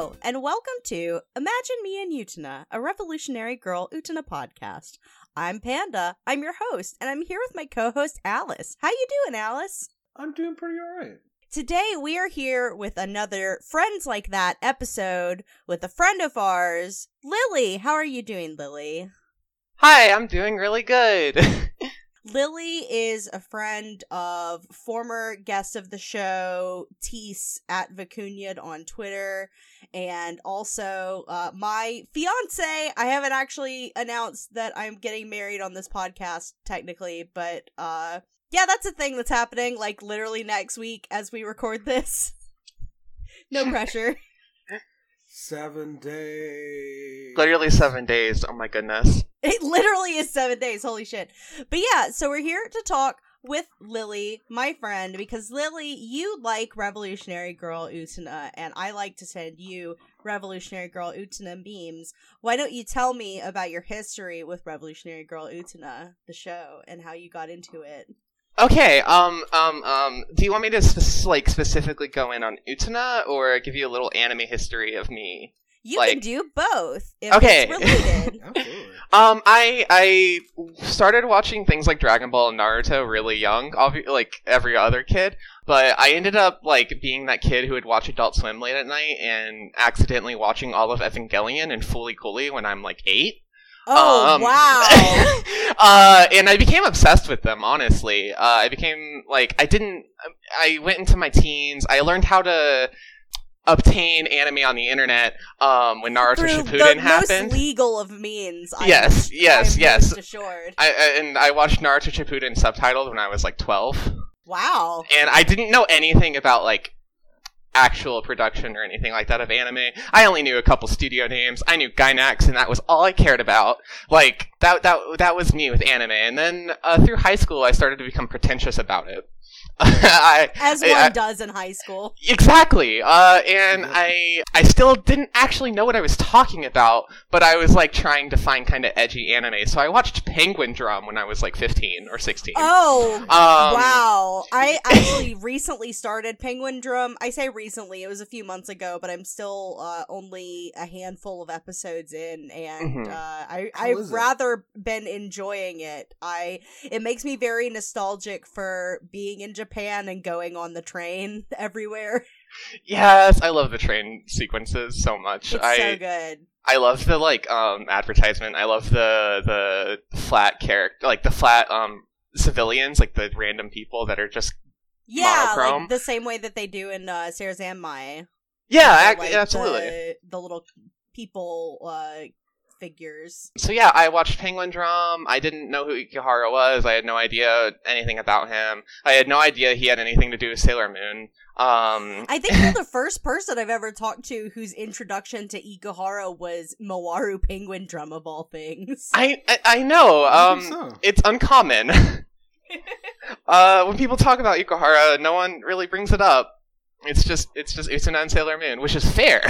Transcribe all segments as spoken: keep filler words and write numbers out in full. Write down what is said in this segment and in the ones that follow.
Hello, and welcome to Imagine Me and Utena, a Revolutionary Girl Utena podcast. I'm Panda, I'm your host, and I'm here with my co-host Alice. How you doing, Alice? I'm doing pretty alright. Today we are here with another Friends Like That episode with a friend of ours, Lily. How are you doing, Lily? Hi, I'm doing really good. Lily is a friend of former guest of the show, Tease at Vicunyad on Twitter, and also uh, my fiance. I haven't actually announced that I'm getting married on this podcast technically, but uh, yeah, that's a thing that's happening like literally next week as we record this. No pressure. Seven days. Literally seven days. Oh my goodness. It literally is seven days. Holy shit. But yeah, so we're here to talk with Lily, my friend, because Lily, you like Revolutionary Girl Utena, and I like to send you Revolutionary Girl Utena memes. Why don't you tell me about your history with Revolutionary Girl Utena, the show, and how you got into it? Okay, um, um, um, do you want me to, sp- like, specifically go in on Utena, or give you a little anime history of me? You like... can do both, if okay. It's related. Absolutely. Um, I, I started watching things like Dragon Ball and Naruto really young, obvi- like, every other kid, but I ended up, like, being that kid who would watch Adult Swim late at night, and accidentally watching all of Evangelion and Fooly Cooly when I'm, like, eight. Oh, um, wow. uh, and I became obsessed with them, honestly. Uh, I became, like, I didn't, I went into my teens, I learned how to obtain anime on the internet um, when Naruto Through Shippuden the happened. Most legal of means. Yes, I'm, yes, I'm yes. Assured. I, I, and I watched Naruto Shippuden subtitled when I was, like, twelve. Wow. And I didn't know anything about, like, actual production or anything like that of anime. I only knew a couple studio names. I knew Gainax, and that was all I cared about. Like, that that that was me with anime. And then uh, through high school, I started to become pretentious about it. I, As one I, does in high school. Exactly. Uh, and I I still didn't actually know what I was talking about, but I was, like, trying to find kind of edgy anime. So I watched Penguin Drum when I was, like, fifteen or sixteen. Oh, um, wow. I actually recently started Penguin Drum. I say recently. It was a few months ago, but I'm still uh, only a handful of episodes in, and mm-hmm. uh, I, I've rather it? been enjoying it. I It makes me very nostalgic for being in Japan. Japan and going on the train everywhere. Yes, I love the train sequences so much. It's I, so good. I love the like um advertisement. I love the the flat character, like the flat um civilians, like the random people that are just yeah, monochrome. Like the same way that they do in uh, Sarazanmai. Yeah, like, ac- absolutely. The, the little people. Uh, figures. So yeah, I watched Penguin Drum. I didn't know who Ikuhara was. I had no idea anything about him. I had no idea he had anything to do with Sailor Moon. Um, I think you're the first person I've ever talked to whose introduction to Ikuhara was Mawaru Penguin Drum of all things. I I, I know. Um, I so. It's uncommon. uh, when people talk about Ikuhara, no one really brings it up. It's just it's just Utena and Sailor Moon, which is fair.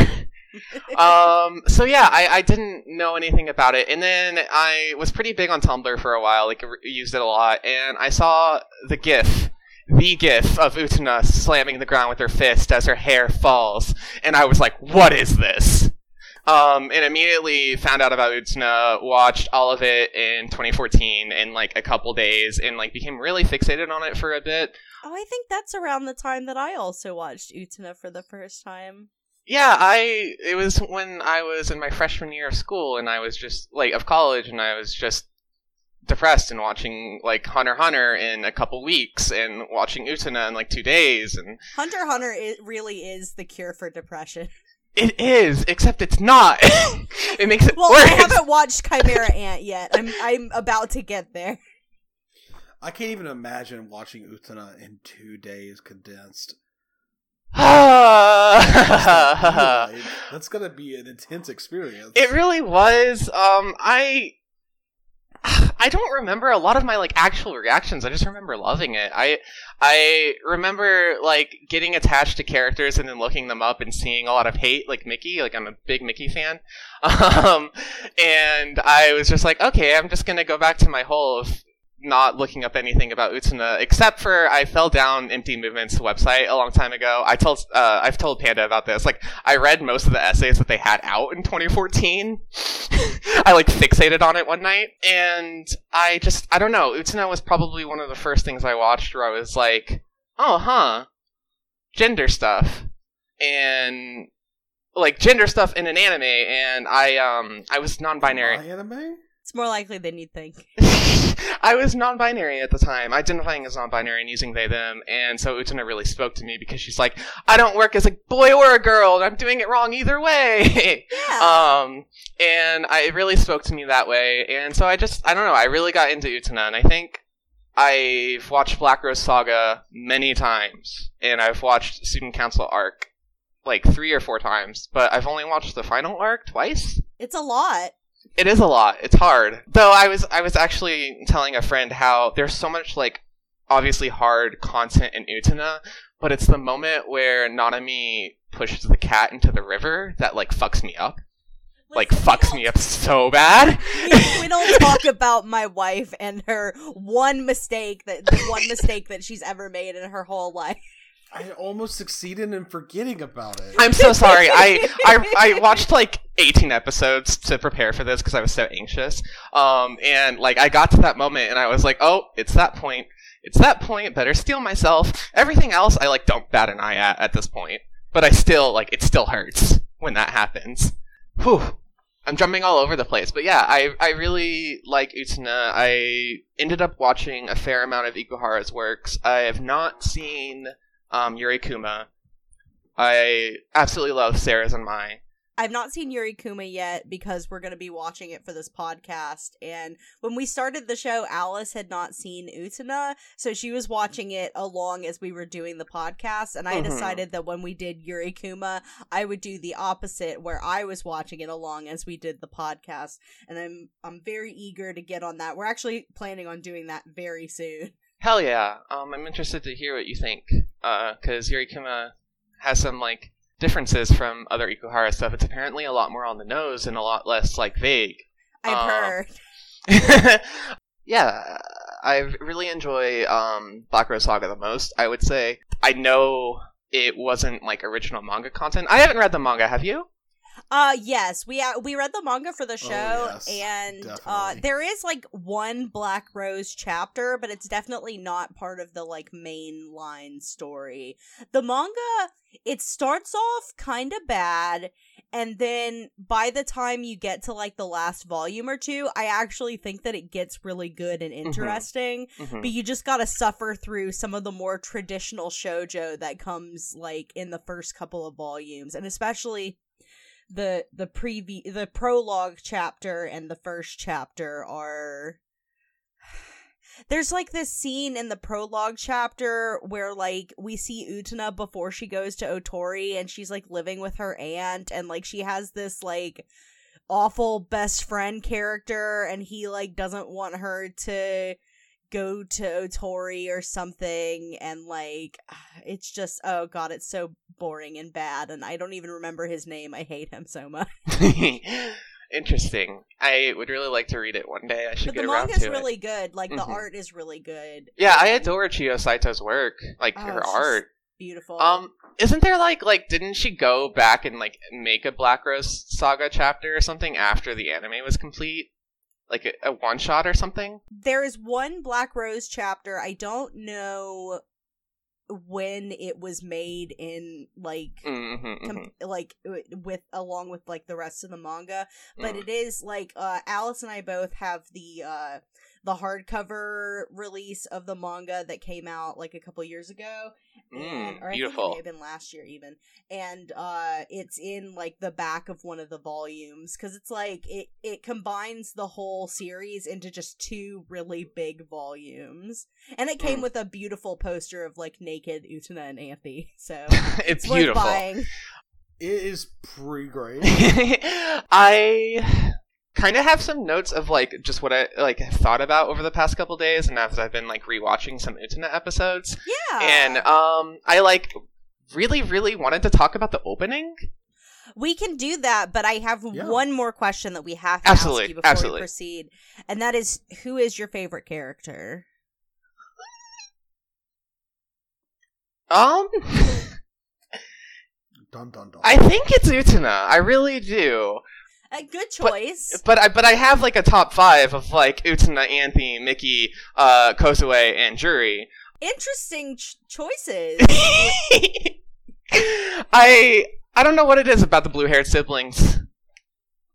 um so yeah I, I didn't know anything about it, and then I was pretty big on Tumblr for a while, like re- used it a lot, and I saw the gif the gif of Utena slamming the ground with her fist as her hair falls, and I was like, what is this? Um and immediately found out about Utena, watched all of it in twenty fourteen in like a couple days, and like became really fixated on it for a bit. Oh, I think that's around the time that I also watched Utena for the first time. Yeah, I it was when I was in my freshman year of school, and I was just like of college, and I was just depressed and watching like Hunter x Hunter in a couple weeks, and watching Utena in like two days. And Hunter x Hunter it really is the cure for depression. It is, except it's not. It makes it well, worse. Well, I haven't watched Chimera Ant yet. I'm I'm about to get there. I can't even imagine watching Utena in two days condensed. That's gonna be an intense experience. It really was. Um, I I don't remember a lot of my like actual reactions. I just remember loving it. I I remember like getting attached to characters and then looking them up and seeing a lot of hate, like Miki. Like I'm a big Miki fan, um, and I was just like, okay, I'm just gonna go back to my whole. Of not looking up anything about Utena, except for I fell down Empty Movement's website a long time ago. I told, uh, I've told Panda about this. Like, I read most of the essays that they had out in twenty fourteen. I, like, fixated on it one night. And I just, I don't know, Utena was probably one of the first things I watched where I was like, oh, huh, gender stuff. And, like, gender stuff in an anime. And I, um, I was non-binary. My anime? It's more likely than you'd think. I was non-binary at the time, identifying as non-binary and using they, them, and so Utena really spoke to me because she's like, I don't work as a boy or a girl, and I'm doing it wrong either way! Yeah. um, and I, it really spoke to me that way, and so I just, I don't know, I really got into Utena, and I think I've watched Black Rose Saga many times, and I've watched Student Council Arc like three or four times, but I've only watched the final arc twice? It's a lot. It is a lot. It's hard. Though I was I was actually telling a friend how there's so much, like, obviously hard content in Utena, but it's the moment where Nanami pushes the cat into the river that, like, fucks me up. Like, Listen, fucks me up so bad. We, we don't talk about my wife and her one mistake, that the one mistake that she's ever made in her whole life. I almost succeeded in forgetting about it. I'm so sorry. I, I I watched like eighteen episodes to prepare for this because I was so anxious. Um, and like I got to that moment and I was like, oh, it's that point. It's that point. Better steel myself. Everything else, I like don't bat an eye at at this point. But I still like it. Still hurts when that happens. Whew. I'm jumping all over the place, but yeah, I I really like Utena. I ended up watching a fair amount of Ikuhara's works. I have not seen. Um, Yurikuma. I absolutely love Sarazanmai. I've not seen Yurikuma yet because we're going to be watching it for this podcast. And when we started the show, Alice had not seen Utena, so she was watching it along as we were doing the podcast. And I mm-hmm. decided that when we did Yurikuma, I would do the opposite, where I was watching it along as we did the podcast. And I'm I'm very eager to get on that. We're actually planning on doing that very soon. Hell yeah. Um, I'm interested to hear what you think. Because uh, Yurikuma has some, like, differences from other Ikuhara stuff. It's apparently a lot more on the nose and a lot less, like, vague. I've um, heard. Yeah, I really enjoy um, Black Rose Saga the most, I would say. I know it wasn't, like, original manga content. I haven't read the manga, have you? Uh, yes, we uh, we read the manga for the show, oh, yes, and definitely. uh, there is, like, one Black Rose chapter, but it's definitely not part of the, like, main line story. The manga, it starts off kind of bad, and then by the time you get to, like, the last volume or two, I actually think that it gets really good and interesting, mm-hmm. Mm-hmm. but you just gotta suffer through some of the more traditional shoujo that comes, like, in the first couple of volumes, and especially... The the previ- the prologue chapter and the first chapter are... There's, like, this scene in the prologue chapter where, like, we see Utena before she goes to Otori, and she's, like, living with her aunt, and, like, she has this, like, awful best friend character, and he, like, doesn't want her to go to Otori or something, and, like, it's just, oh, God, it's so boring and bad, and I don't even remember his name. I hate him so much. Interesting. I would really like to read it one day. I should but get around to really it. The manga's really good. Like, mm-hmm. the art is really good. Yeah, and... I adore Chio Saito's work. Like, oh, her art. Beautiful. Um, isn't there, like, like, didn't she go back and, like, make a Black Rose Saga chapter or something after the anime was complete? Like, a, a one-shot or something? There is one Black Rose chapter. I don't know... when it was made in like mm-hmm, mm-hmm. Com- like with along with like the rest of the manga, but mm. it is like uh Alice and I both have the uh the hardcover release of the manga that came out like a couple years ago, and, mm, or I beautiful. think it may have been last year even, and uh it's in like the back of one of the volumes because it's like it it combines the whole series into just two really big volumes, and it came mm. with a beautiful poster of like naked Utena and Anthy, so it's, it's beautiful. Buying. It is pretty great. I. kind of have some notes of, like, just what I, like, have thought about over the past couple days, and as I've been, like, rewatching some Utena episodes. Yeah! And, um, I, like, really, really wanted to talk about the opening. We can do that, but I have yeah. one more question that we have to absolutely. ask you before absolutely. we proceed. And that is, who is your favorite character? Um... Dun, dun, dun. I think it's Utena. I really do. A good choice. But, but I but I have like a top five of like Utena, Anthy, Miki, uh, Kozue, and Juri. Interesting ch- choices. I I don't know what it is about the blue-haired siblings.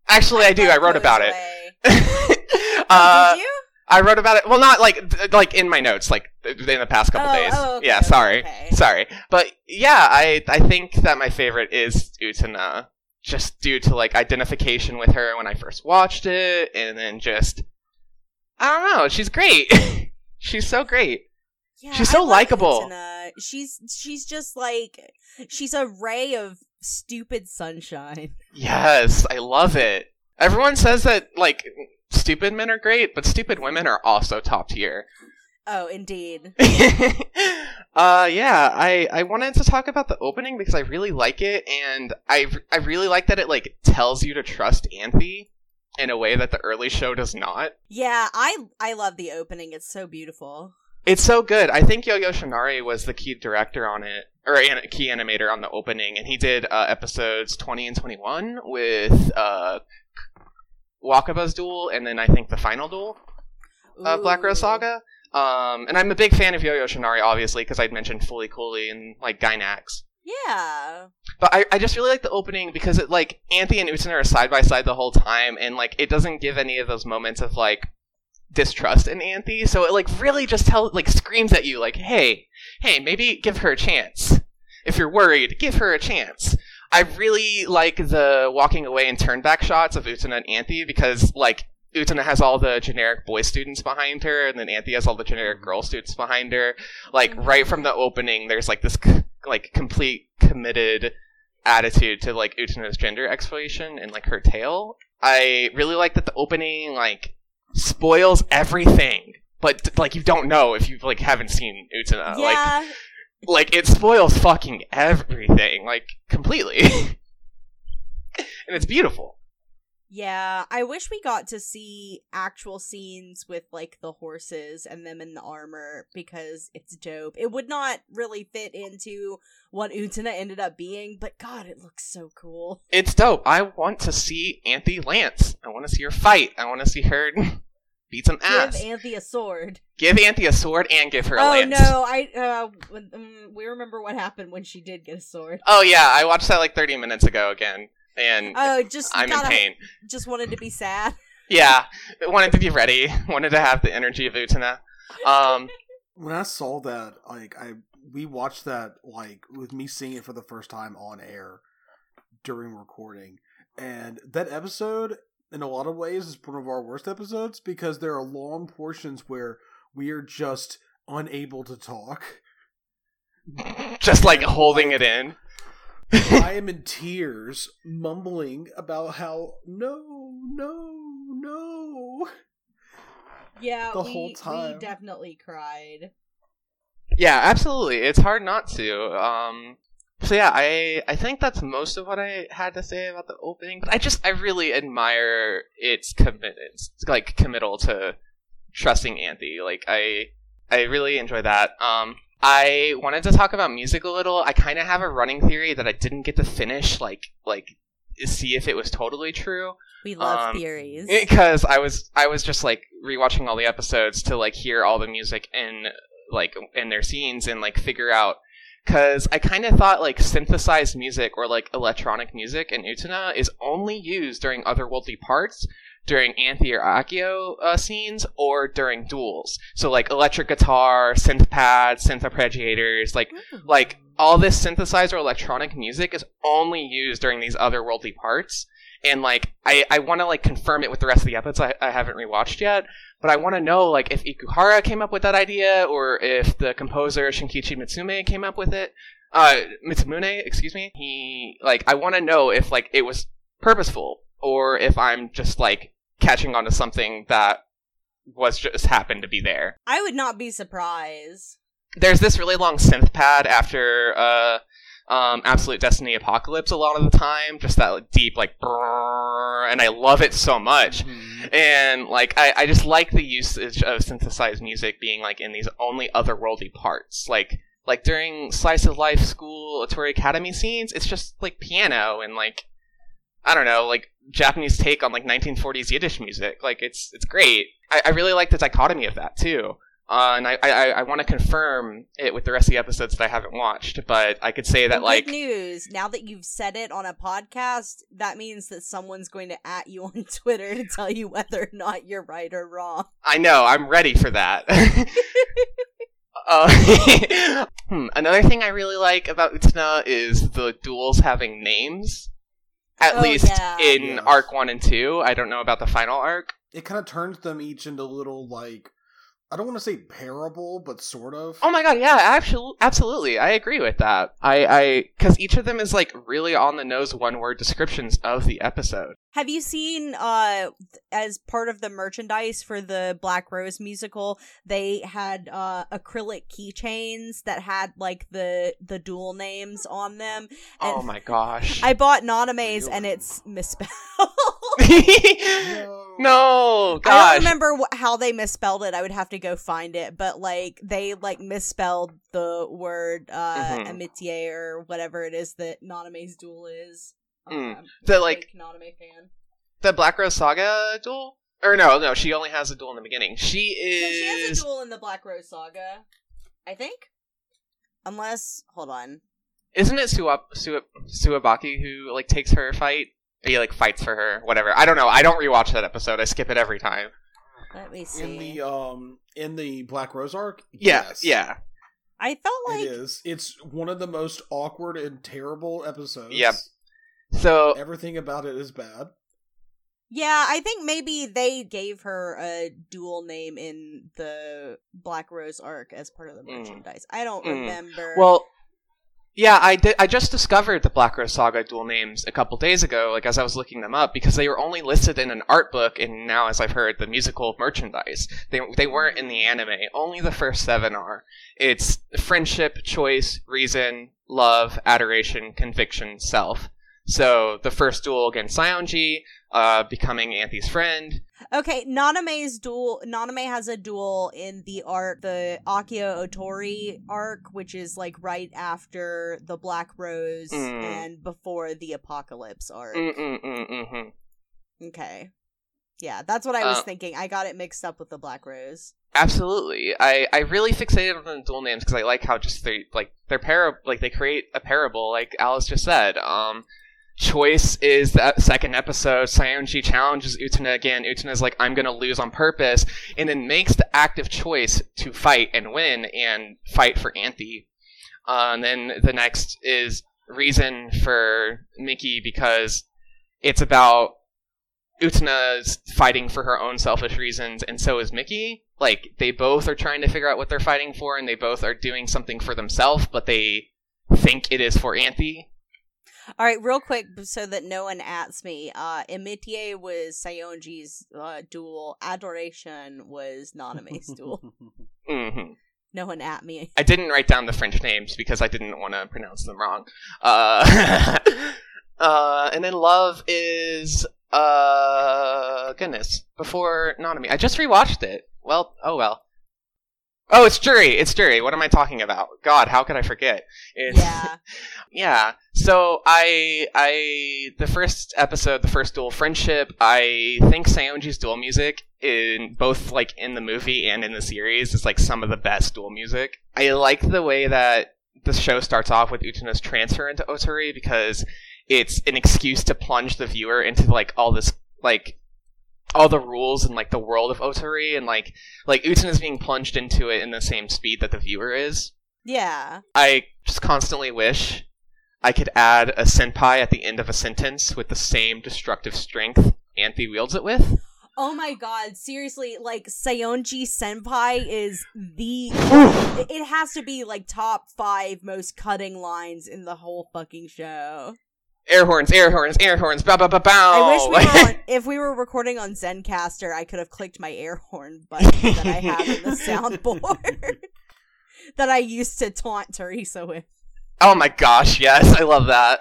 Actually, I, I do. I wrote Kozue. about it. uh, Did you? I wrote about it. Well, not like like in my notes, like in the past couple oh, days. Oh, okay, yeah, sorry, okay. sorry. But yeah, I I think that my favorite is Utena, just due to like identification with her when I first watched it, and then just I don't know, she's great. She's so great. Yeah, she's so likable. She's she's just like she's a ray of stupid sunshine. Yes, I love it. Everyone says that like. Stupid men are great, but stupid women are also top tier. Oh, indeed. uh, yeah, I, I wanted to talk about the opening because I really like it, and I I really like that it like tells you to trust Anthy in a way that the early show does not. Yeah, I I love the opening. It's so beautiful. It's so good. I think Yoh Yoshinari was the key director on it, or an- key animator on the opening, and he did uh, episodes twenty and twenty-one with... Uh, Wakaba's duel, and then I think the final duel of Ooh. Black Rose Saga. Um, and I'm a big fan of Yoh Yoshinari, obviously, because I'd mentioned Fooly Cooly and, like, Gainax. Yeah. But I, I just really like the opening because it, like, Anthy and Utena are side-by-side the whole time, and, like, it doesn't give any of those moments of, like, distrust in Anthy, so it, like, really just tell, like, screams at you, like, hey, hey, maybe give her a chance. If you're worried, give her a chance. I really like the walking away and turn back shots of Utena and Anthy because, like, Utena has all the generic boy students behind her, and then Anthy has all the generic girl students behind her. Like, mm-hmm. right from the opening, there's, like, this, like, complete committed attitude to, like, Utena's gender exploration and, like, her tale. I really like that the opening, like, spoils everything, but, like, you don't know if you, like, haven't seen Utena. Yeah. Like, Like, it spoils fucking everything, like, completely. And it's beautiful. Yeah, I wish we got to see actual scenes with, like, the horses and them in the armor, because it's dope. It would not really fit into what Utena ended up being, but God, it looks so cool. It's dope. I want to see Anthy Lance. I want to see her fight. I want to see her... beat some ass. Give Anthy a sword. Give Anthy a sword and give her a oh, lance. Oh, no. I uh, we remember what happened when she did get a sword. Oh, yeah. I watched that like thirty minutes ago again, and oh, just I'm in pain. Just wanted to be sad. Yeah. Wanted to be ready. Wanted to have the energy of Utena. Um, when I saw that, like, I we watched that, like, with me seeing it for the first time on air during recording, and that episode... in a lot of ways, is one of our worst episodes because there are long portions where we are just unable to talk. Just like and holding like, it in. I am in tears, mumbling about how, no, no, no. Yeah, the we, whole time. We definitely cried. Yeah, absolutely. It's hard not to. Um... So yeah, I I think that's most of what I had to say about the opening. But I just I really admire its commit its like committal to trusting Anthy. Like I I really enjoy that. Um, I wanted to talk about music a little. I kind of have a running theory that I didn't get to finish. Like like see if it was totally true. We love um, theories because I was I was just like rewatching all the episodes to like hear all the music and like in their scenes and like figure out. Because I kind of thought, like, synthesized music or, like, electronic music in Utena is only used during otherworldly parts, during Anthy or Akio uh, scenes, or during duels. So, like, electric guitar, synth pads, synth arpeggiators, like, Ooh. like all this synthesized or electronic music is only used during these otherworldly parts. And, like, I, I want to, like, confirm it with the rest of the episodes I, I haven't rewatched yet. But I want to know, like, if Ikuhara came up with that idea, or if the composer Shinkichi Mitsume came up with it. Uh, Mitsumune, excuse me. He, like, I want to know if, like, it was purposeful, or if I'm just, like, catching on to something that was just happened to be there. I would not be surprised. There's this really long synth pad after, uh... um, Absolute Destiny Apocalypse a lot of the time. Just that like, deep, like, brrr, and I love it so much. Mm-hmm. And, like, I, I just like the usage of synthesized music being, like, in these only otherworldly parts. Like, like during Slice of Life School Atori Academy scenes, it's just, like, piano and, like, I don't know, like, Japanese take on, like, nineteen forties Yiddish music. Like, it's it's great. I, I really like the dichotomy of that, too. Uh, and I, I, I want to confirm it with the rest of the episodes that I haven't watched, but I could say that, like... Good news. Now that you've said it on a podcast, that means that someone's going to at you on Twitter to tell you whether or not you're right or wrong. I know. I'm ready for that. uh, hmm, another thing I really like about Utena is the duels having names. At oh, least yeah. in yes. Arc one and two. I don't know about the final arc. It kind of turns them each into little, like, I don't want to say parable, but sort of. Oh my god, yeah, actually, absolutely. I agree with that. I, because I, each of them is, like, really on-the-nose one-word descriptions of the episode. Have you seen, uh, as part of the merchandise for the Black Rose musical, they had uh, acrylic keychains that had, like, the, the dual names on them? And oh my gosh. I bought Naname's, and it's misspelled. no. no, gosh. I don't remember wh- how they misspelled it. I would have to go find it. But, like, they, like, misspelled the word uh, mm-hmm. amitié or whatever it is that Naname's duel is. Mm. Um, the like Nanami fan. The Black Rose Saga duel? Or no, no, she only has a duel in the beginning. She is. No, she has a duel in the Black Rose Saga, I think. Unless, hold on. Isn't it Suwa Suwa Tsuwabuki who like takes her fight? Or he like fights for her, whatever. I don't know. I don't rewatch that episode. I skip it every time. Let me see. In the um, in the Black Rose arc. Yeah, yes. Yeah. I felt like it is. It's one of the most awkward and terrible episodes. Yep. So everything about it is bad. Yeah, I think maybe they gave her a dual name in the Black Rose arc as part of the merchandise. Mm. I don't mm. remember. Well, yeah, I did. I just discovered the Black Rose Saga dual names a couple days ago, like as I was looking them up, because they were only listed in an art book, and now, as I've heard, the musical merchandise. They they weren't in the anime. Only the first seven are. It's friendship, choice, reason, love, adoration, conviction, self. So, the first duel against Saionji, uh, becoming Anthy's friend. Okay, Naname's duel, Naname has a duel in the arc, the Akio Otori arc, which is, like, right after the Black Rose mm. and before the Apocalypse arc. Mm-hmm. Okay. Yeah, that's what I was uh, thinking. I got it mixed up with the Black Rose. Absolutely. I, I really fixated on the dual names because I like how just they, like, they're para- like, they create a parable, like Alice just said. Um... Choice is the second episode. Saionji challenges Utena again. Utena's like, I'm going to lose on purpose, and then makes the active choice to fight and win and fight for Anthy. Uh, and then the next is reason for Miki because it's about Utena's fighting for her own selfish reasons, and so is Miki. Like, they both are trying to figure out what they're fighting for, and they both are doing something for themselves, but they think it is for Anthy. All right, real quick, so that no one asks me. Uh, Amitié was Saionji's uh, duel. Adoration was Naname's duel. Mm-hmm. No one at me. I didn't write down the French names because I didn't want to pronounce them wrong. Uh, uh, and then love is uh, goodness before Nanami. I just rewatched it. Well, oh well. Oh, it's Juri. It's Juri. What am I talking about? God, how could I forget? It's, yeah. yeah. So I, I, the first episode, the first duel, friendship. I think Saionji's duel music in both like in the movie and in the series is like some of the best duel music. I like the way that the show starts off with Utena's transfer into Otori because it's an excuse to plunge the viewer into like all this like. all the rules and, like, the world of Otori, and, like, like Utena's being plunged into it in the same speed that the viewer is. Yeah. I just constantly wish I could add a senpai at the end of a sentence with the same destructive strength Anthy wields it with. Oh my god, seriously, like, Saionji senpai is the... it has to be, like, top five most cutting lines in the whole fucking show. Air horns, air horns, air horns, ba ba ba bow. I wish we were on, if we were recording on Zencastr, I could have clicked my air horn button that I have in the soundboard that I used to taunt Teresa with. Oh my gosh, yes, I love that.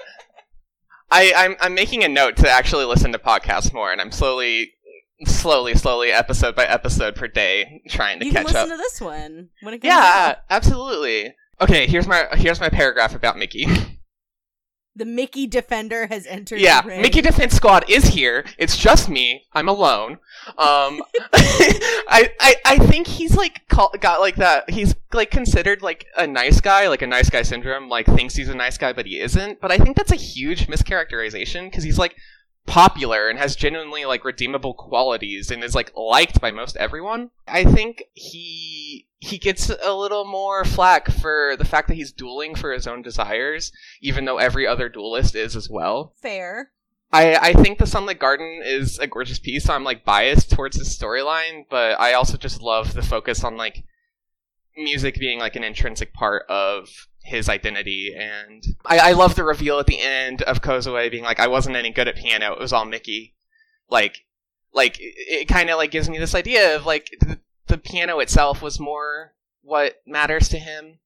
I, I'm I'm making a note to actually listen to podcasts more, and I'm slowly, slowly, slowly, episode by episode per day, trying to you catch up. You can listen up. to this one when it comes Yeah, out. absolutely. Okay, here's my here's my paragraph about Miki. The Miki Defender has entered. Yeah, the Miki Defense Squad is here. It's just me. I'm alone. Um, I, I I think he's like call, got like that. He's like considered like a nice guy, like a nice guy syndrome. Like thinks he's a nice guy, but he isn't. But I think that's a huge mischaracterization because he's like popular and has genuinely like redeemable qualities and is like liked by most everyone. I think he. He gets a little more flack for the fact that he's dueling for his own desires, even though every other duelist is as well. Fair. I, I think The Sunlit Garden is a gorgeous piece, so I'm, like, biased towards his storyline, but I also just love the focus on, like, music being, like, an intrinsic part of his identity, and I, I love the reveal at the end of Kozue being like, I wasn't any good at piano, it was all Miki. Like, like it kind of, like, gives me this idea of, like... Th- The piano itself was more what matters to him.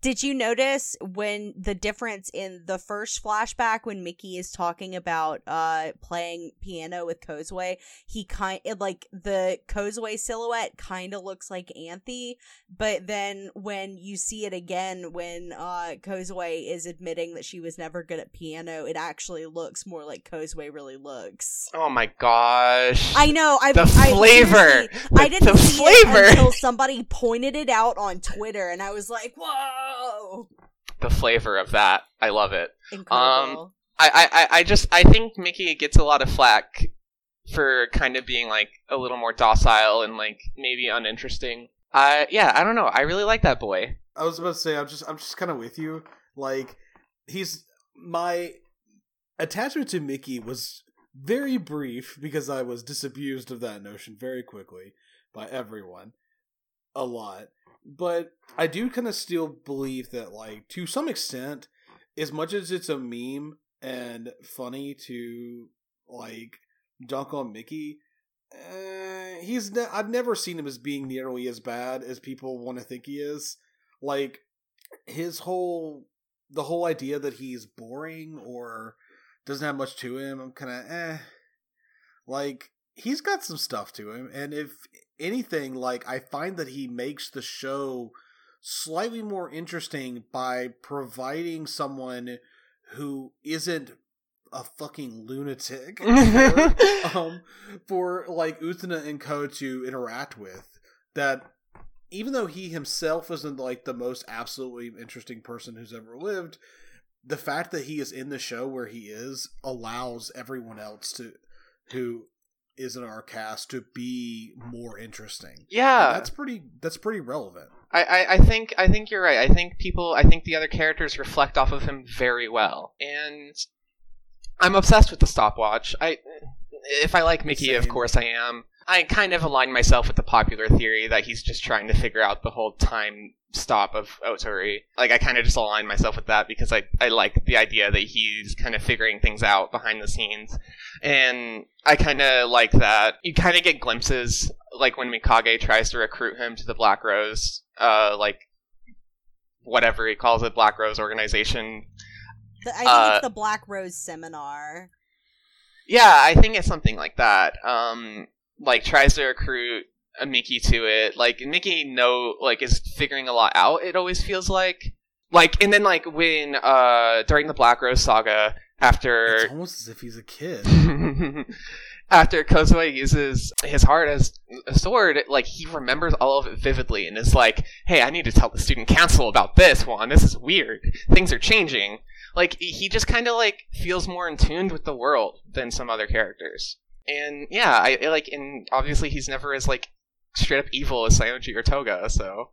Did you notice when the difference in the first flashback when Miki is talking about uh, playing piano with Kozue, he kind of, like the Kozue silhouette kind of looks like Anthy, but then when you see it again when uh, Kozue is admitting that she was never good at piano, it actually looks more like Kozue really looks. Oh my gosh! I know. I've, the flavor. I, the, I didn't the see flavor. It until somebody pointed it out on Twitter, and I was like, whoa. The flavor of that, I love it. Incredible. Um, I, I, I just, I think Miki gets a lot of flack for kind of being like a little more docile and like maybe uninteresting. Uh, yeah, I don't know. I really like that boy. I was about to say, I'm just, I'm just kind of with you. Like, he's my attachment to Miki was very brief because I was disabused of that notion very quickly by everyone, a lot. But I do kind of still believe that, like, to some extent, as much as it's a meme and funny to, like, dunk on Miki, uh, he's ne- I've never seen him as being nearly as bad as people want to think he is. Like, his whole, the whole idea that he's boring or doesn't have much to him, I'm kind of, eh. Like, he's got some stuff to him, and if... anything, like, I find that he makes the show slightly more interesting by providing someone who isn't a fucking lunatic for, um, for, like, Utena and co to interact with. That even though he himself isn't, like, the most absolutely interesting person who's ever lived, the fact that he is in the show where he is allows everyone else to who is in our cast to be more interesting. Yeah, and that's pretty. That's pretty relevant. I, I, I think. I think you're right. I think people. I think the other characters reflect off of him very well. And I'm obsessed with the stopwatch. I, if I like Miki, Same. Of course I am. I kind of align myself with the popular theory that he's just trying to figure out the whole time stop of Otori. Like, I kind of just align myself with that because I, I like the idea that he's kind of figuring things out behind the scenes. And I kind of like that. You kind of get glimpses, like when Mikage tries to recruit him to the Black Rose, uh, like, whatever he calls it, Black Rose organization. The, I think uh, it's the Black Rose Seminar. Yeah, I think it's something like that. Um... like, tries to recruit a Miki to it, like, Miki know, like, is figuring a lot out, it always feels like, like, and then, like, when, uh, during the Black Rose Saga, after... It's almost as if he's a kid. After Kozue uses his heart as a sword, like, he remembers all of it vividly, and is like, hey, I need to tell the student council about this one, this is weird, things are changing. Like, he just kind of, like, feels more in tune with the world than some other characters. And yeah, I, I like, and obviously he's never as like straight up evil as Saionji or Toga. So,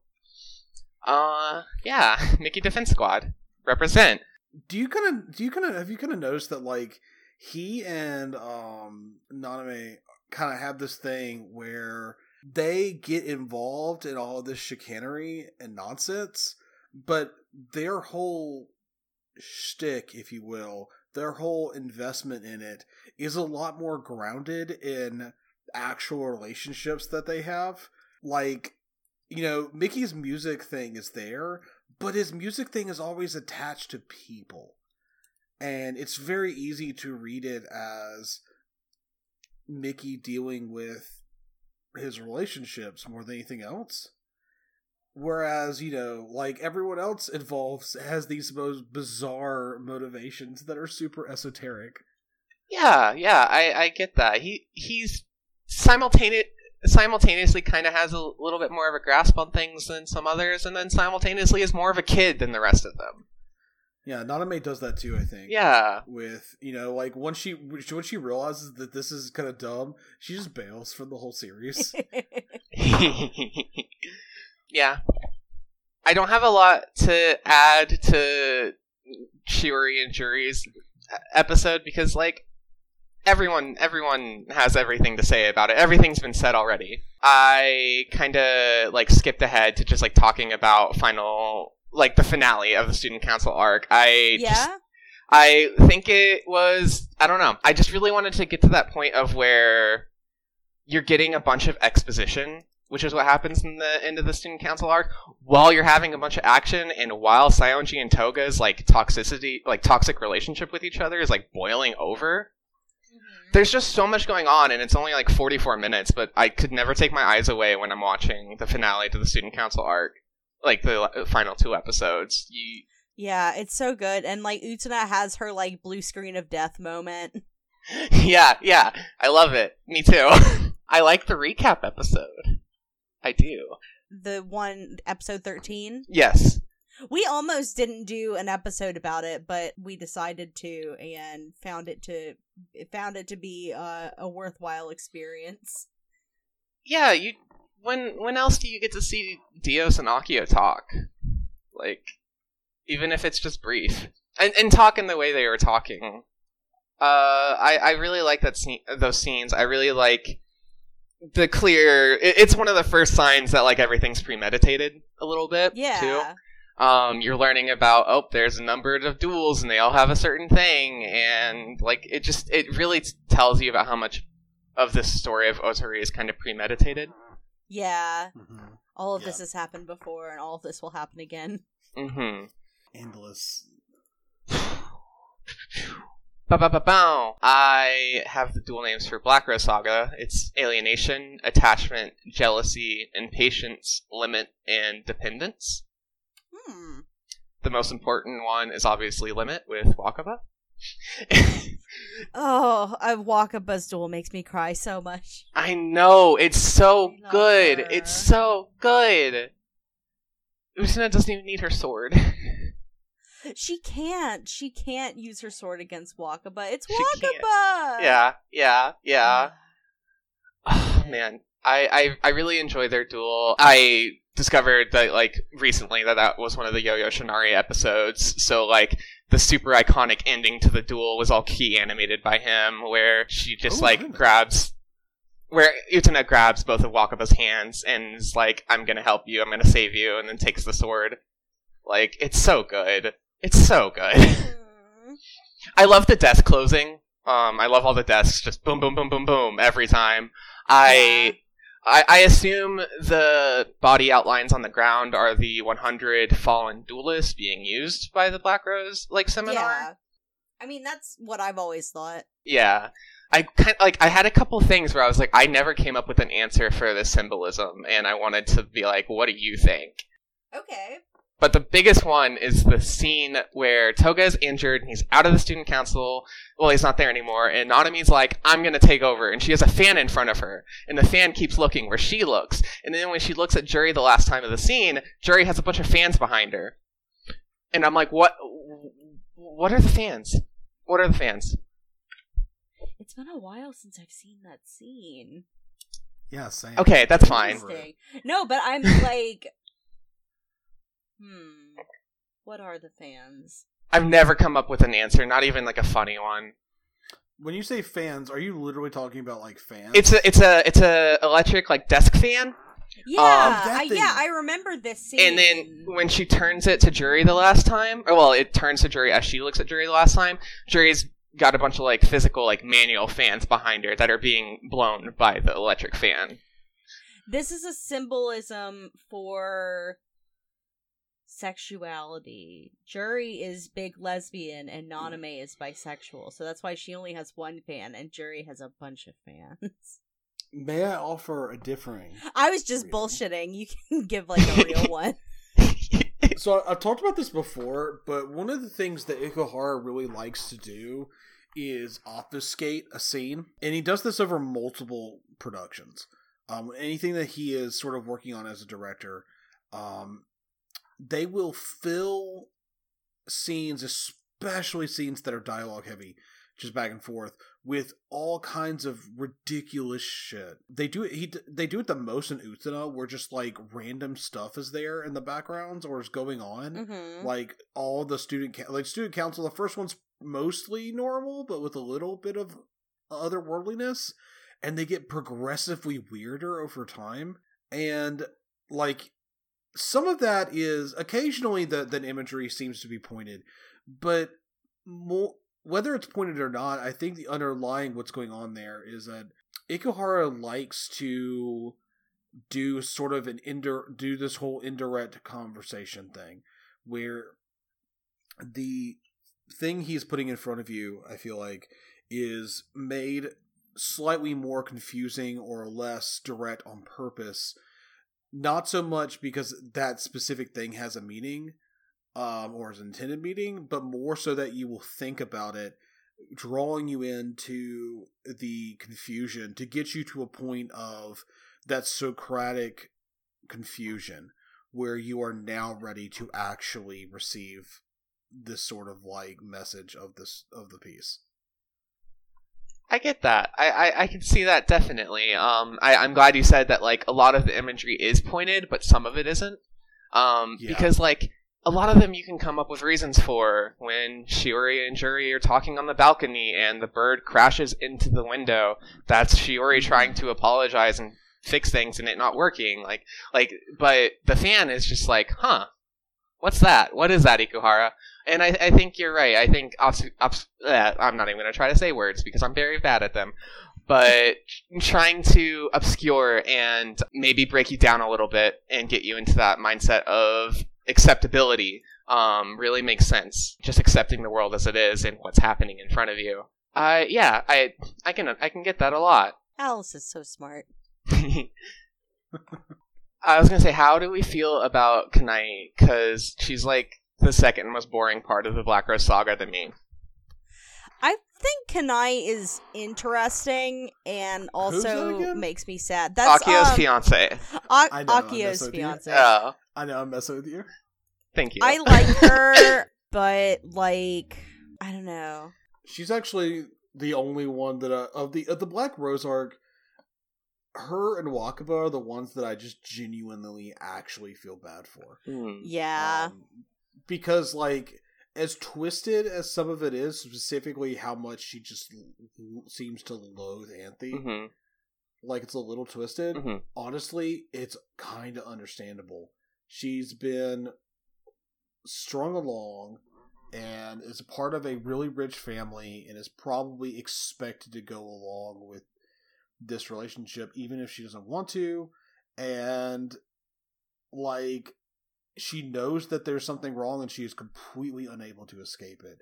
uh, yeah, Miki Defense Squad represent. Do you kind of do you kind of have you kind of noticed that like he and um Nanami kind of have this thing where they get involved in all of this chicanery and nonsense, but their whole shtick, if you will. Their whole investment in it is a lot more grounded in actual relationships that they have. Like, you know, Miki's music thing is there, but his music thing is always attached to people. And it's very easy to read it as Miki dealing with his relationships more than anything else. Whereas, you know, like everyone else involved has these most bizarre motivations that are super esoteric. Yeah, yeah, I, I get that. He he's simultaneous, simultaneously kind of has a little bit more of a grasp on things than some others, and then simultaneously is more of a kid than the rest of them. Yeah, Naname does that too, I think. Yeah. With, you know, like, once she when she realizes that this is kind of dumb, she just bails from the whole series. Yeah. I don't have a lot to add to Shiori and Juri's episode, because, like, everyone everyone has everything to say about it. Everything's been said already. I kind of, like, skipped ahead to just, like, talking about final... like the finale of the Student Council arc. I yeah? just, I think it was, I don't know. I just really wanted to get to that point of where you're getting a bunch of exposition, which is what happens in the end of the Student Council arc, while you're having a bunch of action and while Saionji and Toga's like toxicity, like toxic relationship with each other is like boiling over. Mm-hmm. There's just so much going on, and it's only like forty-four minutes, but I could never take my eyes away when I'm watching the finale to the Student Council arc. Like, the final two episodes. You... Yeah, it's so good. And, like, Utena has her, like, blue screen of death moment. Yeah, yeah. I love it. Me too. I like the recap episode. I do. The one, episode thirteen? Yes. We almost didn't do an episode about it, but we decided to and found it to found it to be uh, a worthwhile experience. Yeah, you... When when else do you get to see Dios and Akio talk? Like, even if it's just brief. And and talk in the way they were talking. Uh, I, I really like that scene, those scenes. I really like the clear... It, it's one of the first signs that, like, everything's premeditated a little bit, yeah. too. Um, you're learning about, oh, there's a number of duels, and they all have a certain thing. And, like, it just... It really t- tells you about how much of this story of Otori is kind of premeditated. Yeah, mm-hmm. all of yeah. this has happened before, and all of this will happen again. Mm-hmm. Endless. Ba-ba-ba-bow! I have the dual names for Black Rose Saga. It's alienation, attachment, jealousy, impatience, limit, and dependence. Hmm. The most important one is obviously limit with Wakaba. Oh, I, Wakaba's duel makes me cry so much. I know, it's so Love good. Her. It's so good. Utena doesn't even need her sword. She can't. She can't use her sword against Wakaba. It's she Wakaba. Can't. Yeah, yeah, yeah. Oh, man, I, I I really enjoy their duel. I discovered that like recently that that was one of the Yoh Yoshinari episodes. So like. The super iconic ending to the duel was all key animated by him, where she just, Ooh, like, grabs... Where Utena grabs both of Wakaba's hands and is like, I'm gonna help you, I'm gonna save you, and then takes the sword. Like, it's so good. It's so good. Mm. I love the desk closing. Um, I love all the desks, just boom, boom, boom, boom, boom, every time. I... Yeah. I, I assume the body outlines on the ground are the one hundred fallen duelists being used by the Black Rose, like, seminar. Yeah. I mean, that's what I've always thought. Yeah. I kind of, like, I had a couple things where I was like, I never came up with an answer for this symbolism, and I wanted to be like, what do you think? Okay. But the biggest one is the scene where Toga is injured, and he's out of the student council. Well, he's not there anymore. And Nanami's like, I'm going to take over. And she has a fan in front of her. And the fan keeps looking where she looks. And then when she looks at Juri the last time of the scene, Juri has a bunch of fans behind her. And I'm like, what? What are the fans? What are the fans? It's been a while since I've seen that scene. Yeah, same. Okay, that's fine. No, but I'm like... Hmm. What are the fans? I've never come up with an answer, not even like a funny one. When you say fans, are you literally talking about like fans? It's a, it's a, it's a electric like desk fan. Yeah, um, I, yeah, I remember this scene. And then when she turns it to Juri the last time, or well, it turns to Juri as she looks at Juri the last time. Juri's got a bunch of like physical, like manual fans behind her that are being blown by the electric fan. This is a symbolism for. sexuality. Juri is big lesbian and Nanami is bisexual, so that's why she only has one fan and Juri has a bunch of fans. May I offer a differing? I was just really? bullshitting. You can give like a real one. So I've talked about this before, but one of the things that Ikuhara really likes to do is obfuscate a scene, and he does this over multiple productions. Um, anything that he is sort of working on as a director, um, they will fill scenes, especially scenes that are dialogue heavy, just back and forth, with all kinds of ridiculous shit. They do it. He they do it the most in Utena, where just like random stuff is there in the backgrounds or is going on. Mm-hmm. Like all the student like student council. The first one's mostly normal, but with a little bit of otherworldliness, and they get progressively weirder over time. And like some of that is occasionally the the imagery seems to be pointed, but more. Whether it's pointed or not, I think the underlying what's going on there is that Ikuhara likes to do sort of an indir- do this whole indirect conversation thing, where the thing he's putting in front of you, I feel like, is made slightly more confusing or less direct on purpose. Not so much because that specific thing has a meaning, Um, or his intended meaning, but more so that you will think about it, drawing you into the confusion to get you to a point of that Socratic confusion where you are now ready to actually receive this sort of like message of this of the piece. I get that. I, I, I can see that definitely. Um, I, I'm glad you said that. Like a lot of the imagery is pointed, but some of it isn't. Um, yeah. Because like. A lot of them you can come up with reasons for. When Shiori and Juri are talking on the balcony and the bird crashes into the window, that's Shiori trying to apologize and fix things and it not working. Like, like, but the fan is just like, huh, what's that? What is that, Ikuhara? And I, I think you're right. I think, obs- obs- uh, I'm not even going to try to say words because I'm very bad at them. But trying to obscure and maybe break you down a little bit and get you into that mindset of acceptability um, really makes sense. Just accepting the world as it is and what's happening in front of you. Uh, yeah, I I can I can get that a lot. Alice is so smart. I was gonna say, how do we feel about Kanae? Because she's like the second most boring part of the Black Rose Saga to me. I think Kanae is interesting and also makes me sad. That's Akio's um, fiance. A- know, Akio's fiance. Oh. I know I'm messing with you. Thank you. I like her, but like I don't know. She's actually the only one that I, of the of the Black Rose arc. Her and Wakaba are the ones that I just genuinely actually feel bad for. Mm. Yeah, um, because like as twisted as some of it is, specifically how much she just l- seems to loathe Anthy. Mm-hmm. Like it's a little twisted. Mm-hmm. Honestly, it's kind of understandable. She's been strung along and is a part of a really rich family and is probably expected to go along with this relationship, even if she doesn't want to. And, like, she knows that there's something wrong and she is completely unable to escape it.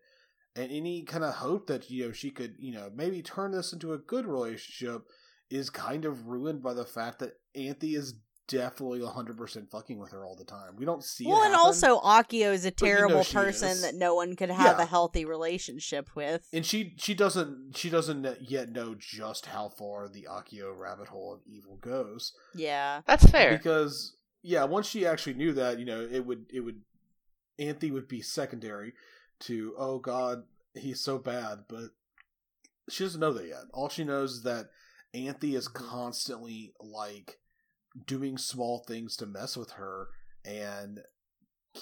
And any kind of hope that, you know, she could, you know, maybe turn this into a good relationship is kind of ruined by the fact that Anthy is definitely one hundred percent fucking with her all the time. We don't see well, it Well, and also Akio is a terrible you know person is. that no one could have yeah. a healthy relationship with. And she she doesn't she doesn't yet know just how far the Akio rabbit hole of evil goes. Yeah. That's fair. Because yeah, once she actually knew that, you know, it would it would Anthy would be secondary to, oh god, he's so bad, but she doesn't know that yet. All she knows is that Anthy is constantly like doing small things to mess with her and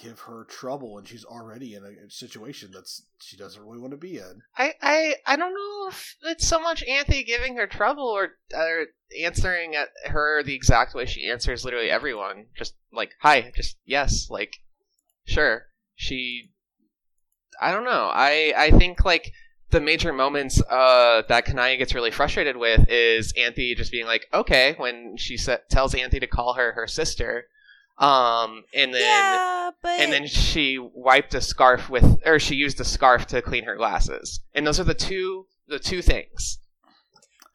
give her trouble, and she's already in a situation that's she doesn't really want to be in. I, I, I don't know if it's so much Anthy giving her trouble or, or answering at her the exact way she answers literally everyone. Just like, hi, just yes, like, sure. She, I don't know. I, I think like the major moments uh, that Kanae gets really frustrated with is Anthy just being like, okay, when she sa- tells Anthy to call her her sister, Um, and then yeah, but... and then she wiped a scarf with, or she used a scarf to clean her glasses. And those are the two the two things.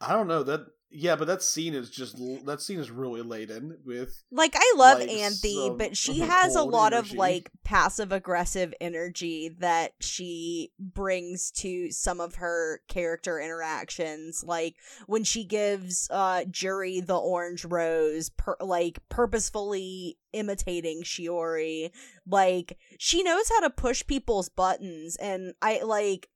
I don't know that. Yeah, but that scene is just that scene is really laden with like I love like, Anthy, some, but she has a lot energy. of like passive aggressive energy that she brings to some of her character interactions. Like when she gives uh, Juri the orange rose, per- like purposefully imitating Shiori. Like she knows how to push people's buttons, and I like,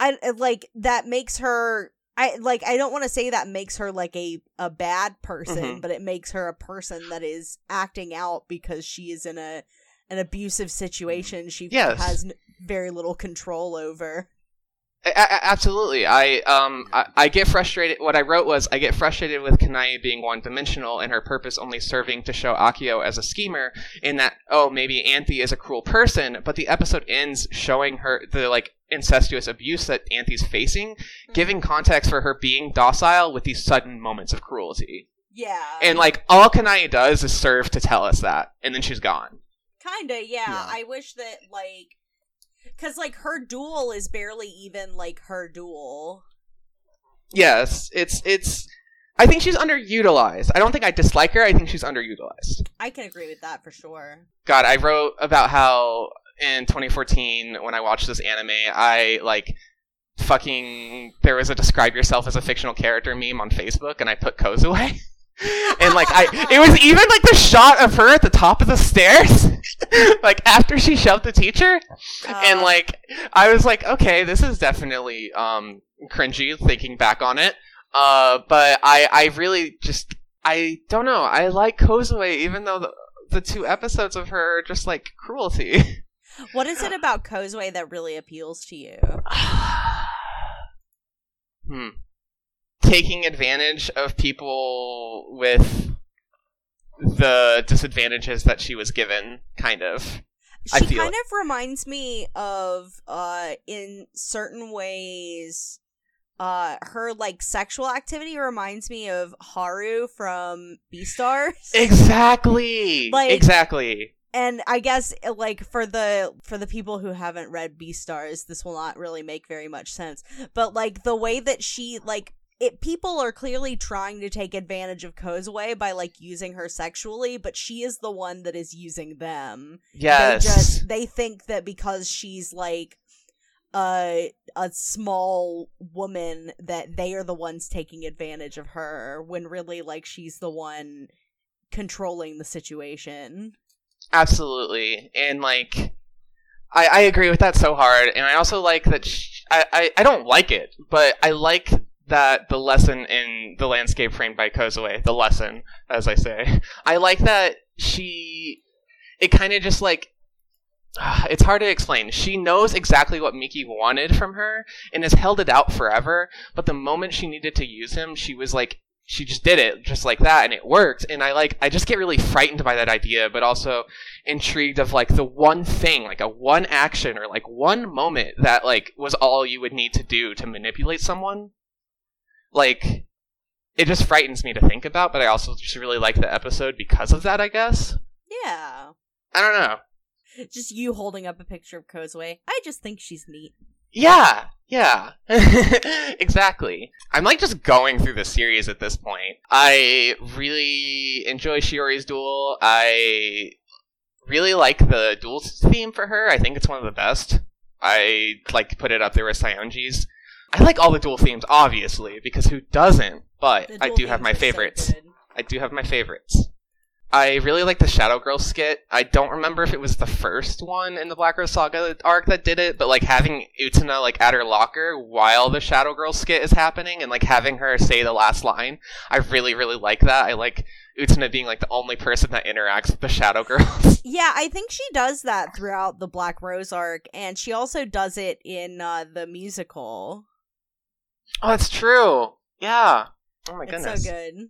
I like that makes her. I like I don't want to say that makes her like a, a bad person, mm-hmm. but it makes her a person that is acting out because she is in a an abusive situation she yes. has n- very little control over. I, I, absolutely. I um I, I get frustrated. What I wrote was I get frustrated with Kanae being one-dimensional and her purpose only serving to show Akio as a schemer, in that oh maybe Anthy is a cruel person, but the episode ends showing her the like incestuous abuse that Anthy's facing, mm-hmm. giving context for her being docile with these sudden moments of cruelty. Yeah. And like all Kanae does is serve to tell us that, and then she's gone. Kinda, yeah. yeah. I wish that like. Because, like, her duel is barely even, like, her duel. Yes, it's, it's... I think she's underutilized. I don't think I dislike her, I think she's underutilized. I can agree with that, for sure. God, I wrote about how, in twenty fourteen, when I watched this anime, I, like, fucking... There was a describe yourself as a fictional character meme on Facebook, and I put Kozue. And, like, I, it was even, like, the shot of her at the top of the stairs, like, after she shoved the teacher, uh, and, like, I was like, okay, this is definitely, um, cringy, thinking back on it, uh, but I, I really just, I don't know, I like Kozue, even though the, the two episodes of her are just, like, cruelty. What is it about Kozue that really appeals to you? hmm. Taking advantage of people with the disadvantages that she was given, kind of. She kind of reminds me of, uh, in certain ways, uh, her, like, sexual activity reminds me of Haru from Beastars. Exactly! Like, exactly. And I guess, like, for the for the people who haven't read Beastars, this will not really make very much sense. But, like, the way that she, like, It, people are clearly trying to take advantage of Kozue by, like, using her sexually, but she is the one that is using them. Yes. They, just, they think that because she's, like, a, a small woman that they are the ones taking advantage of her, when really, like, she's the one controlling the situation. Absolutely. And, like, I, I agree with that so hard, and I also like that she, I, I, I don't like it, but I like... that the lesson in the landscape framed by Kozue, the lesson, as I say, I like that she, it kind of just like, uh, it's hard to explain. She knows exactly what Miki wanted from her and has held it out forever, but the moment she needed to use him, she was like, she just did it just like that, and it worked. And I like, I just get really frightened by that idea, but also intrigued of like the one thing, like a one action or like one moment that like was all you would need to do to manipulate someone. Like, it just frightens me to think about, but I also just really like the episode because of that, I guess. Yeah. I don't know. Just you holding up a picture of Kozue. I just think she's neat. Yeah, yeah. Exactly. I'm, like, just going through the series at this point. I really enjoy Shiori's duel. I really like the duel theme for her. I think it's one of the best. I, like, put it up there with Saionji's. I like all the dual themes, obviously, because who doesn't? But I do have my favorites. So I do have my favorites. I really like the Shadow Girl skit. I don't remember if it was the first one in the Black Rose Saga arc that did it, but like having Utena like at her locker while the Shadow Girl skit is happening, and like having her say the last line, I really, really like that. I like Utena being like the only person that interacts with the Shadow Girls. Yeah, I think she does that throughout the Black Rose arc, and she also does it in uh, the musical. Oh, that's true. Yeah. Oh my goodness. It's so good.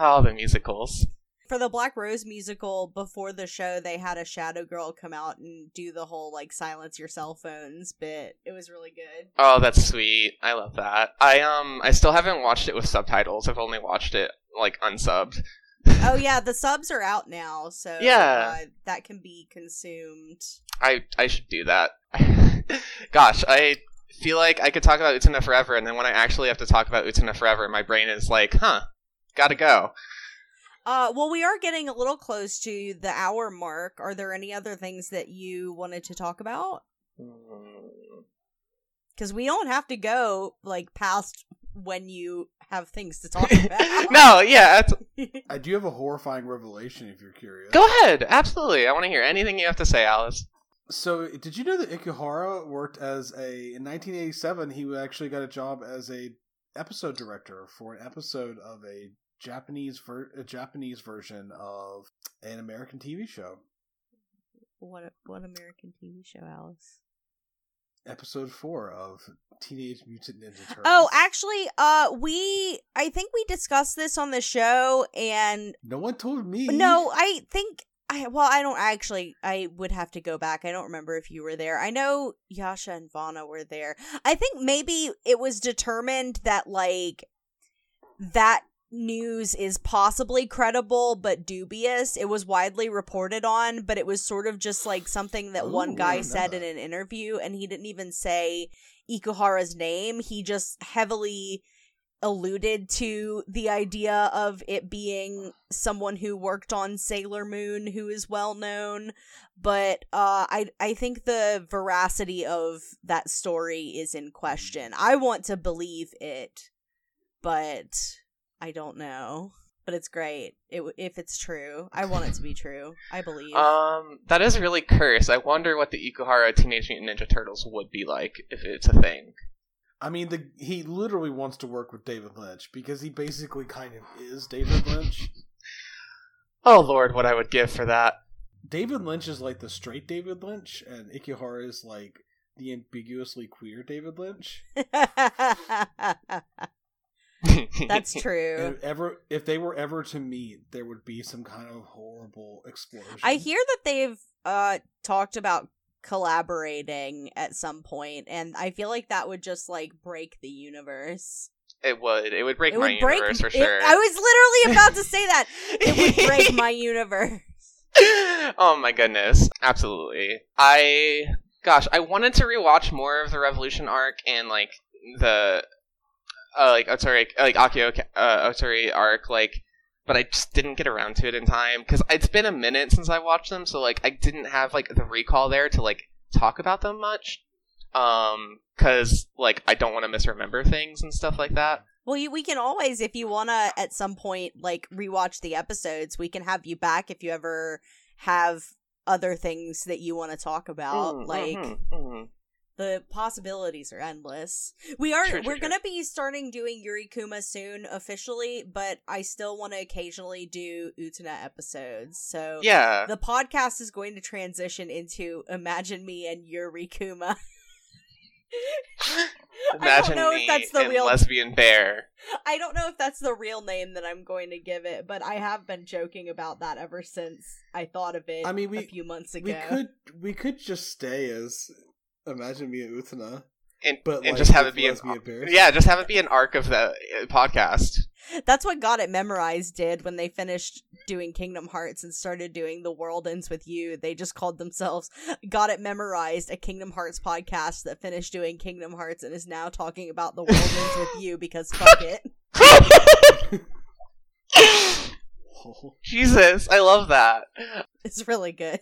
Oh, the musicals. For the Black Rose musical, before the show, they had a Shadow Girl come out and do the whole, like, silence your cell phones bit. It was really good. Oh, that's sweet. I love that. I, um, I still haven't watched it with subtitles. I've only watched it, like, unsubbed. Oh yeah, the subs are out now, so yeah, uh, that can be consumed. I I should do that. Gosh, I feel like I could talk about Utena forever, and then when I actually have to talk about Utena forever, my brain is like, huh, gotta go. Uh, well, we are getting a little close to the hour mark. Are there any other things that you wanted to talk about? Because we don't have to go, like, past when you have things to talk about. No, yeah. I do have a horrifying revelation, if you're curious. Go ahead. Absolutely. I want to hear anything you have to say, Alice. So, did you know that Ikuhara worked as a... In nineteen eighty-seven, he actually got a job as a episode director for an episode of a Japanese, ver- a Japanese version of an American T V show. What, what American T V show, Alice? Episode four of Teenage Mutant Ninja Turtles. Oh, actually, uh, we... I think we discussed this on the show, and... No one told me. No, I think... I, well, I don't actually, I would have to go back. I don't remember if you were there. I know Yasha and Vana were there. I think maybe it was determined that, like, that news is possibly credible, but dubious. It was widely reported on, but it was sort of just, like, something that Ooh, one guy said that. in an interview, and he didn't even say Ikuhara's name. He just heavily alluded to the idea of it being someone who worked on Sailor Moon who is well known, but uh I I think the veracity of that story is in question. I want to believe it, but I don't know. But it's great it, if it's true. I want it to be true. I believe. Um, that is really cursed. I wonder what the Ikuhara Teenage Mutant Ninja Turtles would be like if it's a thing. I mean, the, he literally wants to work with David Lynch, because he basically kind of is David Lynch. Oh, Lord, what I would give for that. David Lynch is like the straight David Lynch, and Ikuhara is like the ambiguously queer David Lynch. That's true. If, ever, if they were ever to meet, there would be some kind of horrible explosion. I hear that they've uh, talked about collaborating at some point, and I feel like that would just like break the universe. It would. It would break it my would break, universe for sure. It, I was literally about to say that. It would break my universe. Oh my goodness! Absolutely. I gosh, I wanted to rewatch more of the Revolution arc and like the uh, like Otori like Akio uh, Otori arc like. But I just didn't get around to it in time, because it's been a minute since I watched them, so, like, I didn't have, like, the recall there to, like, talk about them much, um, because, like, I don't want to misremember things and stuff like that. Well, you, we can always, if you want to, at some point, like, rewatch the episodes, we can have you back if you ever have other things that you want to talk about, mm, like... Mm-hmm, mm-hmm. The possibilities are endless. We are sure, we're sure, gonna sure. be starting doing Yurikuma soon officially, but I still want to occasionally do Utena episodes. So yeah, the podcast is going to transition into Imagine Me and Yurikuma. Imagine I don't know me if that's the and real... Lesbian Bear. I don't know if that's the real name that I'm going to give it, but I have been joking about that ever since I thought of it. I mean, we, a few months ago. We could we could just stay as. Imagine me at Utena, and, but and like, just have it be an yeah, just have it be an arc of the podcast. That's what Got It Memorized did when they finished doing Kingdom Hearts and started doing The World Ends With You. They just called themselves Got It Memorized, a Kingdom Hearts podcast that finished doing Kingdom Hearts and is now talking about The World Ends With You because fuck it. Jesus, I love that. It's really good.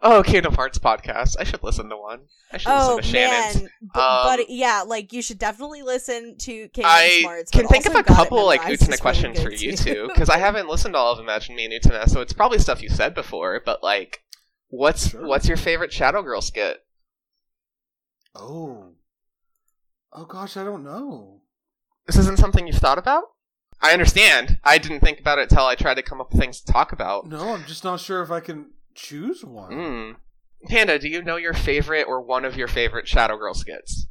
Oh, Kingdom Hearts podcast. I should listen to one. I should oh, listen to Shannon's. Man. B- um, but yeah, like you should definitely listen to Kingdom Hearts. I can think of a couple like Utena questions really for you too, because I haven't listened to all of Imagine Me and Utena, so it's probably stuff you said before. But like, what's sure. what's your favorite Shadow Girl skit? Oh, oh gosh, I don't know. This isn't something you've thought about? I understand. I didn't think about it until I tried to come up with things to talk about. No, I'm just not sure if I can. Choose one. Mm. Panda, do you know your favorite or one of your favorite Shadow Girl skits?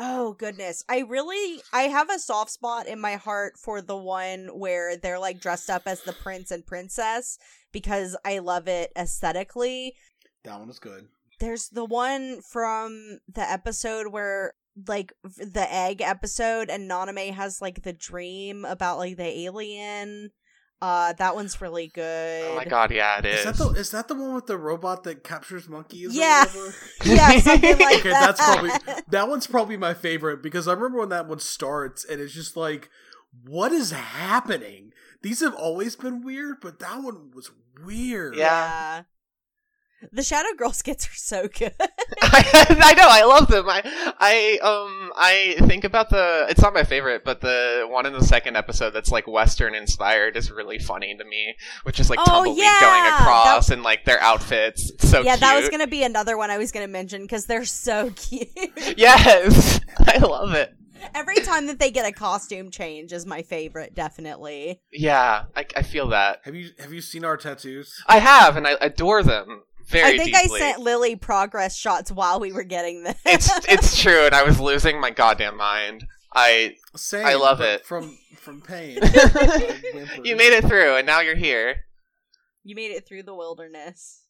Oh, goodness. I really, I have a soft spot in my heart for the one where they're like dressed up as the prince and princess because I love it aesthetically. That one is good. There's the one from the episode where like the egg episode, and Naname has like the dream about like the alien. Uh, that one's really good. Oh my god, yeah, it is. Is that the, is that the one with the robot that captures monkeys? Yeah, or yeah, something like okay, that. That's probably, that one's probably my favorite, because I remember when that one starts, and it's just like, what is happening? These have always been weird, but that one was weird. Yeah. The Shadow Girl skits are so good. I, I know, I love them. I, I, um, I think about the. It's not my favorite, but the one in the second episode that's like Western inspired is really funny to me, which is like oh, tumbleweed yeah! going across that, and like their outfits. It's so yeah, cute. That was gonna be another one I was gonna mention because they're so cute. Yes, I love it. Every time that they get a costume change is my favorite, definitely. Yeah, I, I feel that. Have you have you seen our tattoos? I have, and I adore them. Very I think deeply. I sent Lily progress shots while we were getting this. It's it's true, and I was losing my goddamn mind. I Same, I love it from from pain. You made it through, and now you're here. You made it through the wilderness.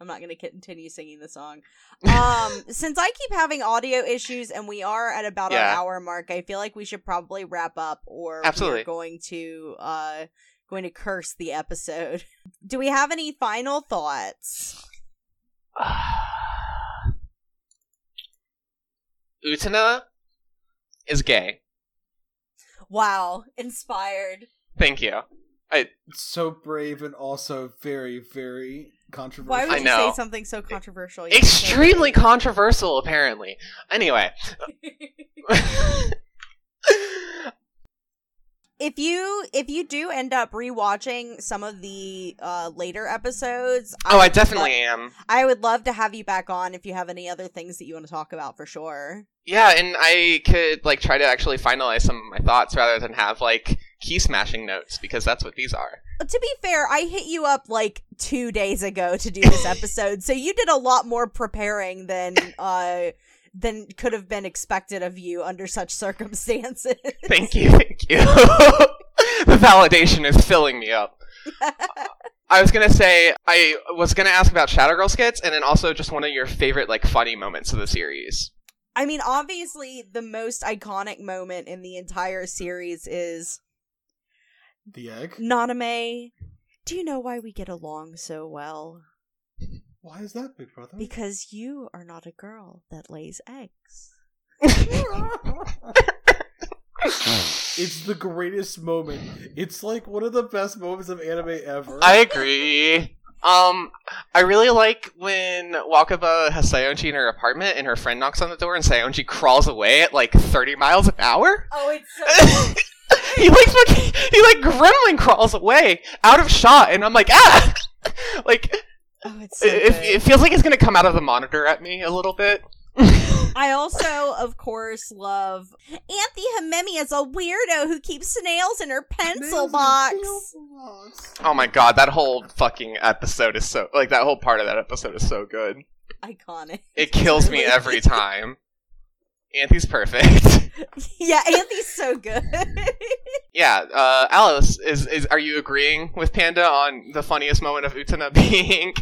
I'm not going to continue singing the song. Um, since I keep having audio issues, and we are at about yeah. an hour mark, I feel like we should probably wrap up, or Absolutely. we're going to. Uh, Going to curse the episode. Do we have any final thoughts? Uh, Utena is gay. Wow, inspired. Thank you. I, it's so brave and also very, very controversial. Why would you say something so controversial? You Extremely controversial, apparently. Anyway. If you if you do end up rewatching some of the uh, later episodes, I oh, I definitely love, am. I would love to have you back on if you have any other things that you want to talk about for sure. Yeah, and I could like try to actually finalize some of my thoughts rather than have like key smashing notes, because that's what these are. To be fair, I hit you up like two days ago to do this episode, so you did a lot more preparing than. Uh, than could have been expected of you under such circumstances. Thank you, thank you. The validation is filling me up. I was going to say, I was going to ask about Shadow Girl skits, and then also just one of your favorite, like, funny moments of the series. I mean, obviously, the most iconic moment in the entire series is... The egg? Naname, do you know why we get along so well? Why is that, big brother? Because you are not a girl that lays eggs. It's the greatest moment. It's like one of the best moments of anime ever. I agree. Um, I really like when Wakaba has Saionji in her apartment and her friend knocks on the door and Saionji crawls away at like thirty miles an hour. Oh, it's so cool. He like fucking, he like gremlin crawls away out of shot, and I'm like, ah! Like... Oh, it's so it, it feels like it's going to come out of the monitor at me a little bit. I also, of course, love Anthy Himemi is a weirdo who keeps snails in her pencil box. Oh my god, that whole fucking episode is so... Like, that whole part of that episode is so good. Iconic. It kills me every time. Anthy's perfect. Yeah, Anthy's so good. Yeah, uh, Alice, is, is are you agreeing with Panda on the funniest moment of Utena being,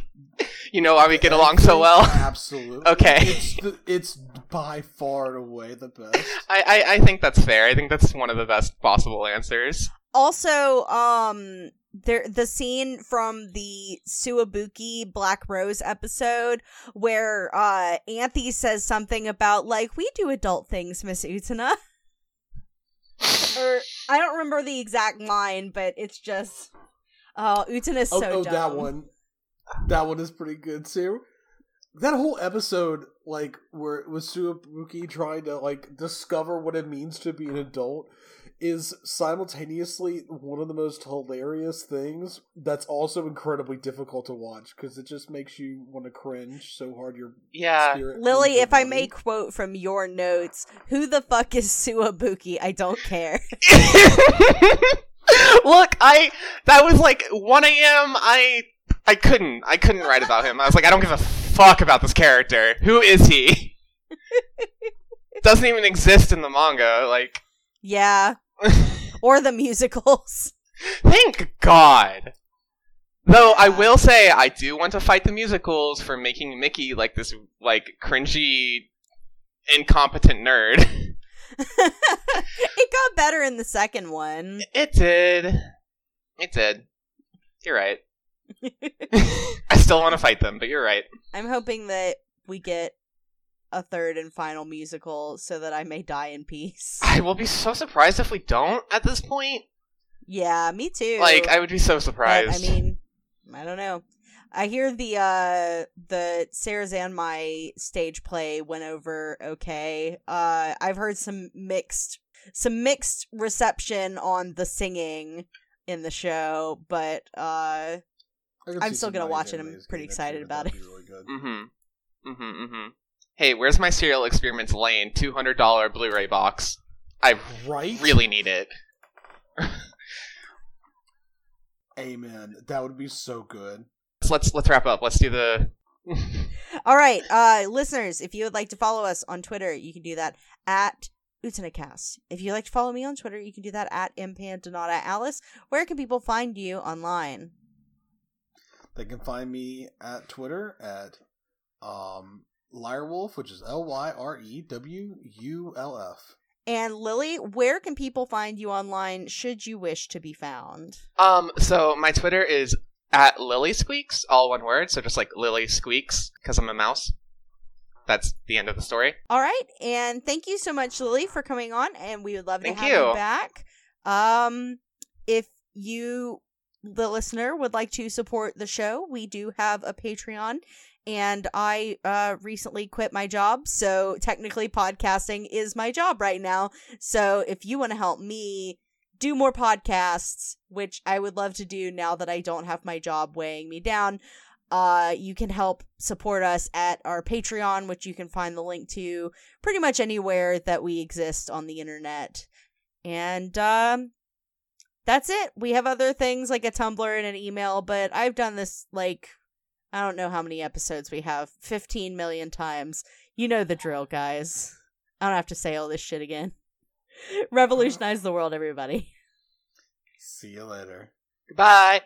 you know, why we get along so well? Absolutely. Okay. It's, the, it's by far and away the best. I, I, I think that's fair. I think that's one of the best possible answers. Also, um... There, the scene from the Tsuwabuki Black Rose episode where uh, Anthy says something about, like, we do adult things, Miss Utena. Or, I don't remember the exact line, but it's just, oh, Utena's so oh, oh, dumb. Oh, that one. That one is pretty good, too. That whole episode, like, where it was Tsuwabuki trying to, like, discover what it means to be an adult, is simultaneously one of the most hilarious things that's also incredibly difficult to watch, because it just makes you want to cringe so hard your yeah. spirit... Lily, if I may quote from your notes, who the fuck is Tsuwabuki? I don't care. Look, I... That was like one a.m. I... I couldn't. I couldn't write about him. I was like, I don't give a fuck about this character. Who is he? Doesn't even exist in the manga, like... Yeah. Or the musicals. Thank God. Though I will say I do want to fight the musicals for making Miki like this like cringy incompetent nerd. It got better in the second one. It did. It did. You're right. I still want to fight them, but you're right. I'm hoping that we get a third and final musical so that I may die in peace. I will be so surprised if we don't at this point. Yeah, me too. Like, I would be so surprised. But, I mean, I don't know. I hear the uh, the Sarazanmai stage play went over okay. Uh, I've heard some mixed some mixed reception on the singing in the show, but uh, I'm still gonna watch it. I'm pretty excited about it. Really good. Mm-hmm. Mm-hmm. Mm-hmm. Hey, where's my Serial Experiments Lane two hundred dollars Blu-ray box? I right? really need it. Amen. That would be so good. Let's let's wrap up. Let's do the... All right. Uh, listeners, if you would like to follow us on Twitter, you can do that at UtenaCast. If you'd like to follow me on Twitter, you can do that at M Pandanata Alice. Where can people find you online? They can find me at Twitter at um, Lyrewolf, which is L Y R E W U L F. And Lily, where can people find you online should you wish to be found? Um. So my Twitter is at Lily Squeaks, all one word, so just like Lily Squeaks, because I'm a mouse. That's the end of the story. All right, and thank you so much, Lily, for coming on, and we would love to thank have you. you back. Um, if you, the listener, would like to support the show, we do have a Patreon, and I uh, recently quit my job, so technically podcasting is my job right now. So if you want to help me do more podcasts, which I would love to do now that I don't have my job weighing me down, uh, you can help support us at our Patreon, which you can find the link to pretty much anywhere that we exist on the internet. And um, that's it. We have other things like a Tumblr and an email, but I've done this, like, I don't know how many episodes we have, fifteen million times. You know the drill, guys. I don't have to say all this shit again. Revolutionize the world, everybody. See you later. Goodbye.